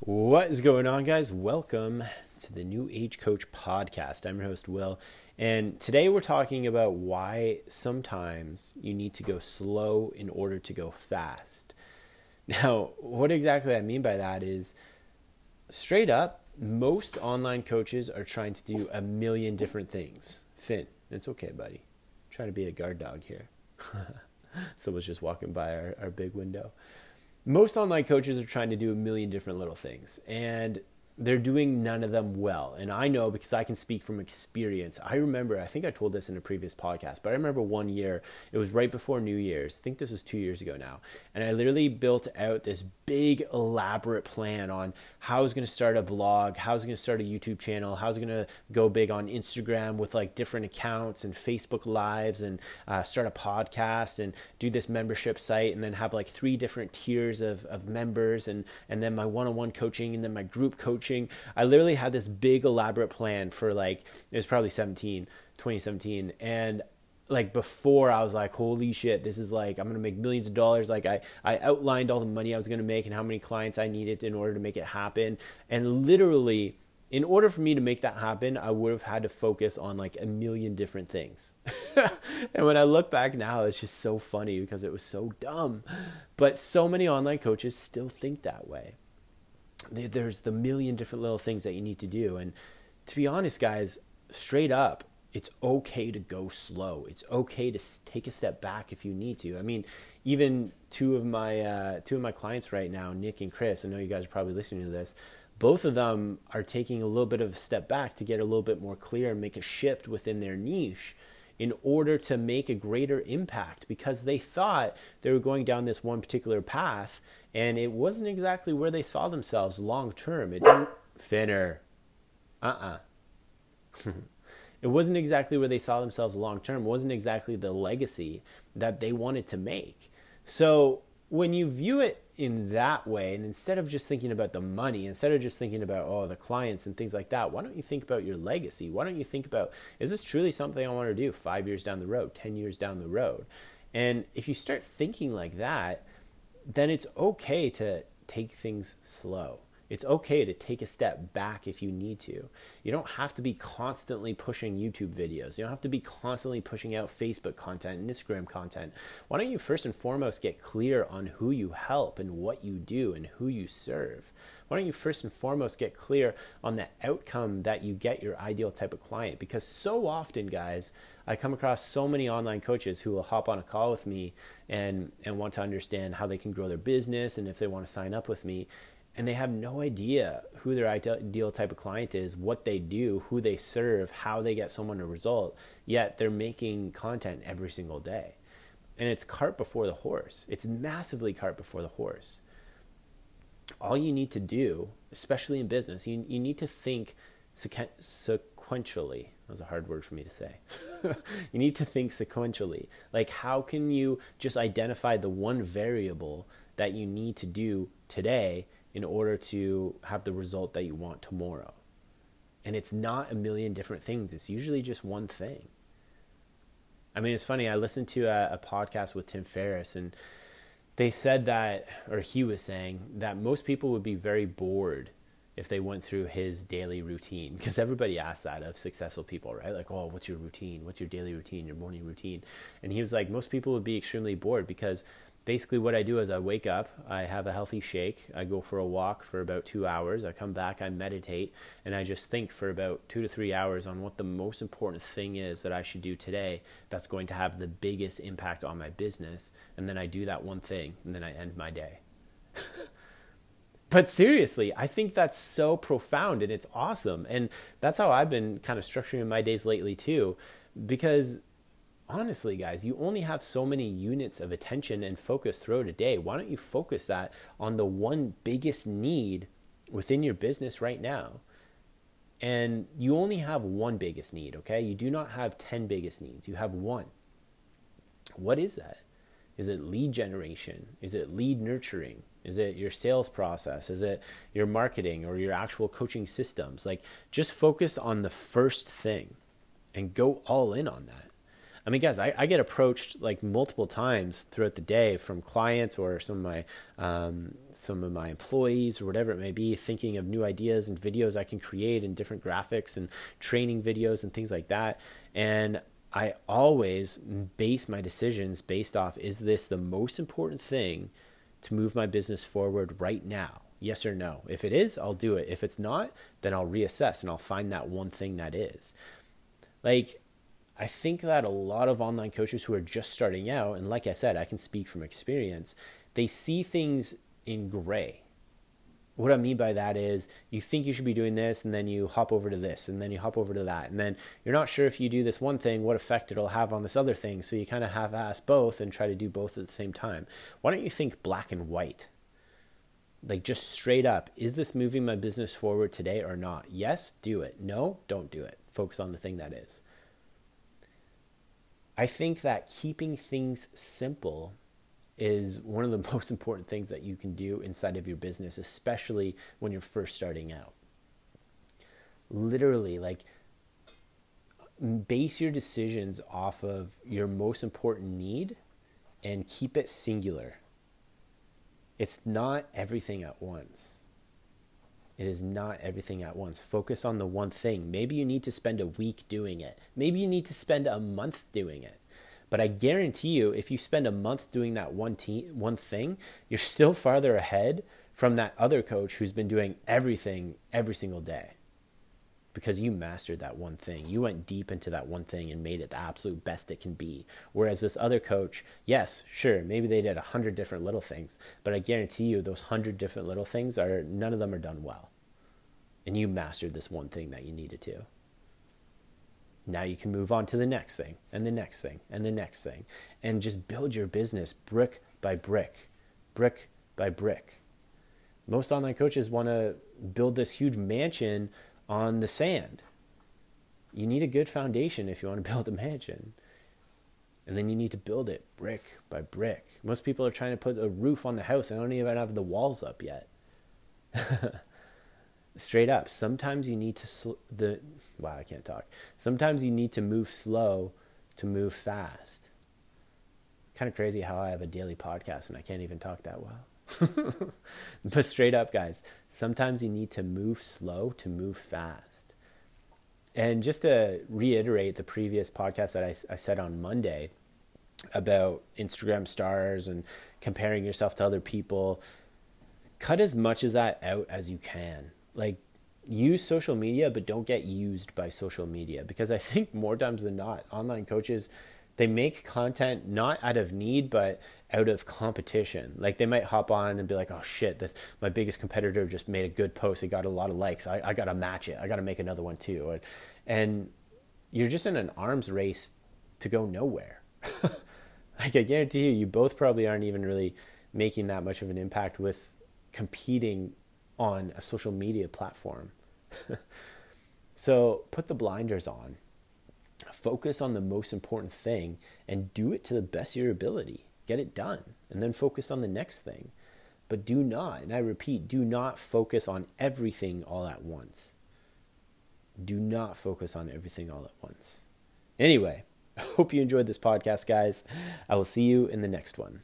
What is going on, guys? Welcome to the New Age Coach Podcast. I'm your host, Will, and today we're talking about why sometimes you need to go slow in order to go fast. Now, what exactly I mean by that is, straight up, most online coaches are trying to do a million different things. Finn, it's okay, buddy. I'm trying to be a guard dog here. Someone's just walking by our big window. Most online coaches are trying to do a million different little things, and they're doing none of them well. And I know because I can speak from experience. I remember, I think I told this in a previous podcast, but I remember one year, it was right before New Year's. I think this was 2 years ago now. And I literally built out this big elaborate plan on how I was going to start a vlog, how I was going to start a YouTube channel, how I was going to go big on Instagram with like different accounts and Facebook Lives, and start a podcast and do this membership site, and then have like three different tiers of members, and then my one-on-one coaching, and then my group coaching. I literally had this big elaborate plan for like, it was probably 2017, and like before I was like, holy shit, this is like, I'm going to make millions of dollars. Like I outlined all the money I was going to make and how many clients I needed in order to make it happen. And literally, in order for me to make that happen, I would have had to focus on like a million different things. And when I look back now, it's just so funny because it was so dumb. But so many online coaches still think that way. There's the million different little things that you need to do. And to be honest, guys, straight up, it's okay to go slow. It's okay to take a step back if you need to. I mean, even two of my clients right now, Nick and Chris, I know you guys are probably listening to this. Both of them are taking a little bit of a step back to get a little bit more clear and make a shift within their niche in order to make a greater impact, because they thought they were going down this one particular path and it wasn't exactly where they saw themselves long term. It didn't... Finner. It wasn't exactly where they saw themselves long term. It wasn't exactly the legacy that they wanted to make. So when you view it in that way, and instead of just thinking about the money, instead of just thinking about the clients and things like that, why don't you think about your legacy? Why don't you think about, is this truly something I want to do 5 years down the road, 10 years down the road? And if you start thinking like that, then it's okay to take things slow. It's okay to take a step back if you need to. You don't have to be constantly pushing YouTube videos. You don't have to be constantly pushing out Facebook content and Instagram content. Why don't you first and foremost get clear on who you help and what you do and who you serve? Why don't you first and foremost get clear on the outcome that you get your ideal type of client? Because so often, guys, I come across so many online coaches who will hop on a call with me and want to understand how they can grow their business and if they want to sign up with me. And they have no idea who their ideal type of client is, what they do, who they serve, how they get someone a result, yet they're making content every single day. And it's cart before the horse. It's massively cart before the horse. All you need to do, especially in business, you need to think sequentially. That was a hard word for me to say. You need to think sequentially. Like, how can you just identify the one variable that you need to do today in order to have the result that you want tomorrow? And it's not a million different things. It's usually just one thing. I mean, it's funny. I listened to a podcast with Tim Ferriss, and they said that, or he was saying that most people would be very bored if they went through his daily routine, because everybody asks that of successful people, right? Like, oh, what's your routine? What's your daily routine, your morning routine? And he was like, most people would be extremely bored, because basically what I do is I wake up, I have a healthy shake, I go for a walk for about 2 hours, I come back, I meditate, and I just think for about 2 to 3 hours on what the most important thing is that I should do today that's going to have the biggest impact on my business, and then I do that one thing, and then I end my day. But seriously, I think that's so profound, and it's awesome, and that's how I've been kind of structuring my days lately too, because honestly, guys, you only have so many units of attention and focus throughout a day. Why don't you focus that on the one biggest need within your business right now? And you only have one biggest need, okay? You do not have 10 biggest needs. You have one. What is that? Is it lead generation? Is it lead nurturing? Is it your sales process? Is it your marketing or your actual coaching systems? Like, just focus on the first thing and go all in on that. I mean, guys, I get approached like multiple times throughout the day from clients or some of my employees or whatever it may be, thinking of new ideas and videos I can create and different graphics and training videos and things like that. And I always base my decisions based off, is this the most important thing to move my business forward right now? Yes or no? If it is, I'll do it. If it's not, then I'll reassess and I'll find that one thing that is. Like, I think that a lot of online coaches who are just starting out, and like I said, I can speak from experience, they see things in gray. What I mean by that is you think you should be doing this, and then you hop over to this, and then you hop over to that, and then you're not sure if you do this one thing, what effect it'll have on this other thing. So you kind of half-ass both and try to do both at the same time. Why don't you think black and white? Like, just straight up, is this moving my business forward today or not? Yes, do it. No, don't do it. Focus on the thing that is. I think that keeping things simple is one of the most important things that you can do inside of your business, especially when you're first starting out. Literally, like, base your decisions off of your most important need and keep it singular. It's not everything at once. It is not everything at once. Focus on the one thing. Maybe you need to spend a week doing it. Maybe you need to spend a month doing it. But I guarantee you, if you spend a month doing that one thing, you're still farther ahead from that other coach who's been doing everything every single day, because you mastered that one thing. You went deep into that one thing and made it the absolute best it can be. Whereas this other coach, yes, sure, maybe they did 100 different little things, but I guarantee you those 100 different little things, none of them are done well. And you mastered this one thing that you needed to. Now you can move on to the next thing, and the next thing, and the next thing, and just build your business brick by brick, brick by brick. Most online coaches want to build this huge mansion on the sand. You need a good foundation if you want to build a mansion. And then you need to build it brick by brick. Most people are trying to put a roof on the house and don't even have the walls up yet. Straight up, sometimes you need to Sometimes you need to move slow to move fast. Kind of crazy how I have a daily podcast and I can't even talk that well. But straight up, guys, sometimes you need to move slow to move fast. And just to reiterate the previous podcast that I said on Monday about Instagram stars and comparing yourself to other people, cut as much of that out as you can. Like, use social media, but don't get used by social media, because I think more times than not, online coaches, they make content not out of need, but out of competition. Like, they might hop on and be like, oh shit, this my biggest competitor just made a good post. It got a lot of likes. I got to match it. I got to make another one too. And you're just in an arms race to go nowhere. Like, I guarantee you, you both probably aren't even really making that much of an impact with competing on a social media platform. So put the blinders on. Focus on the most important thing and do it to the best of your ability. Get it done and then focus on the next thing. But do not, and I repeat, do not focus on everything all at once. Do not focus on everything all at once. Anyway, I hope you enjoyed this podcast, guys. I will see you in the next one.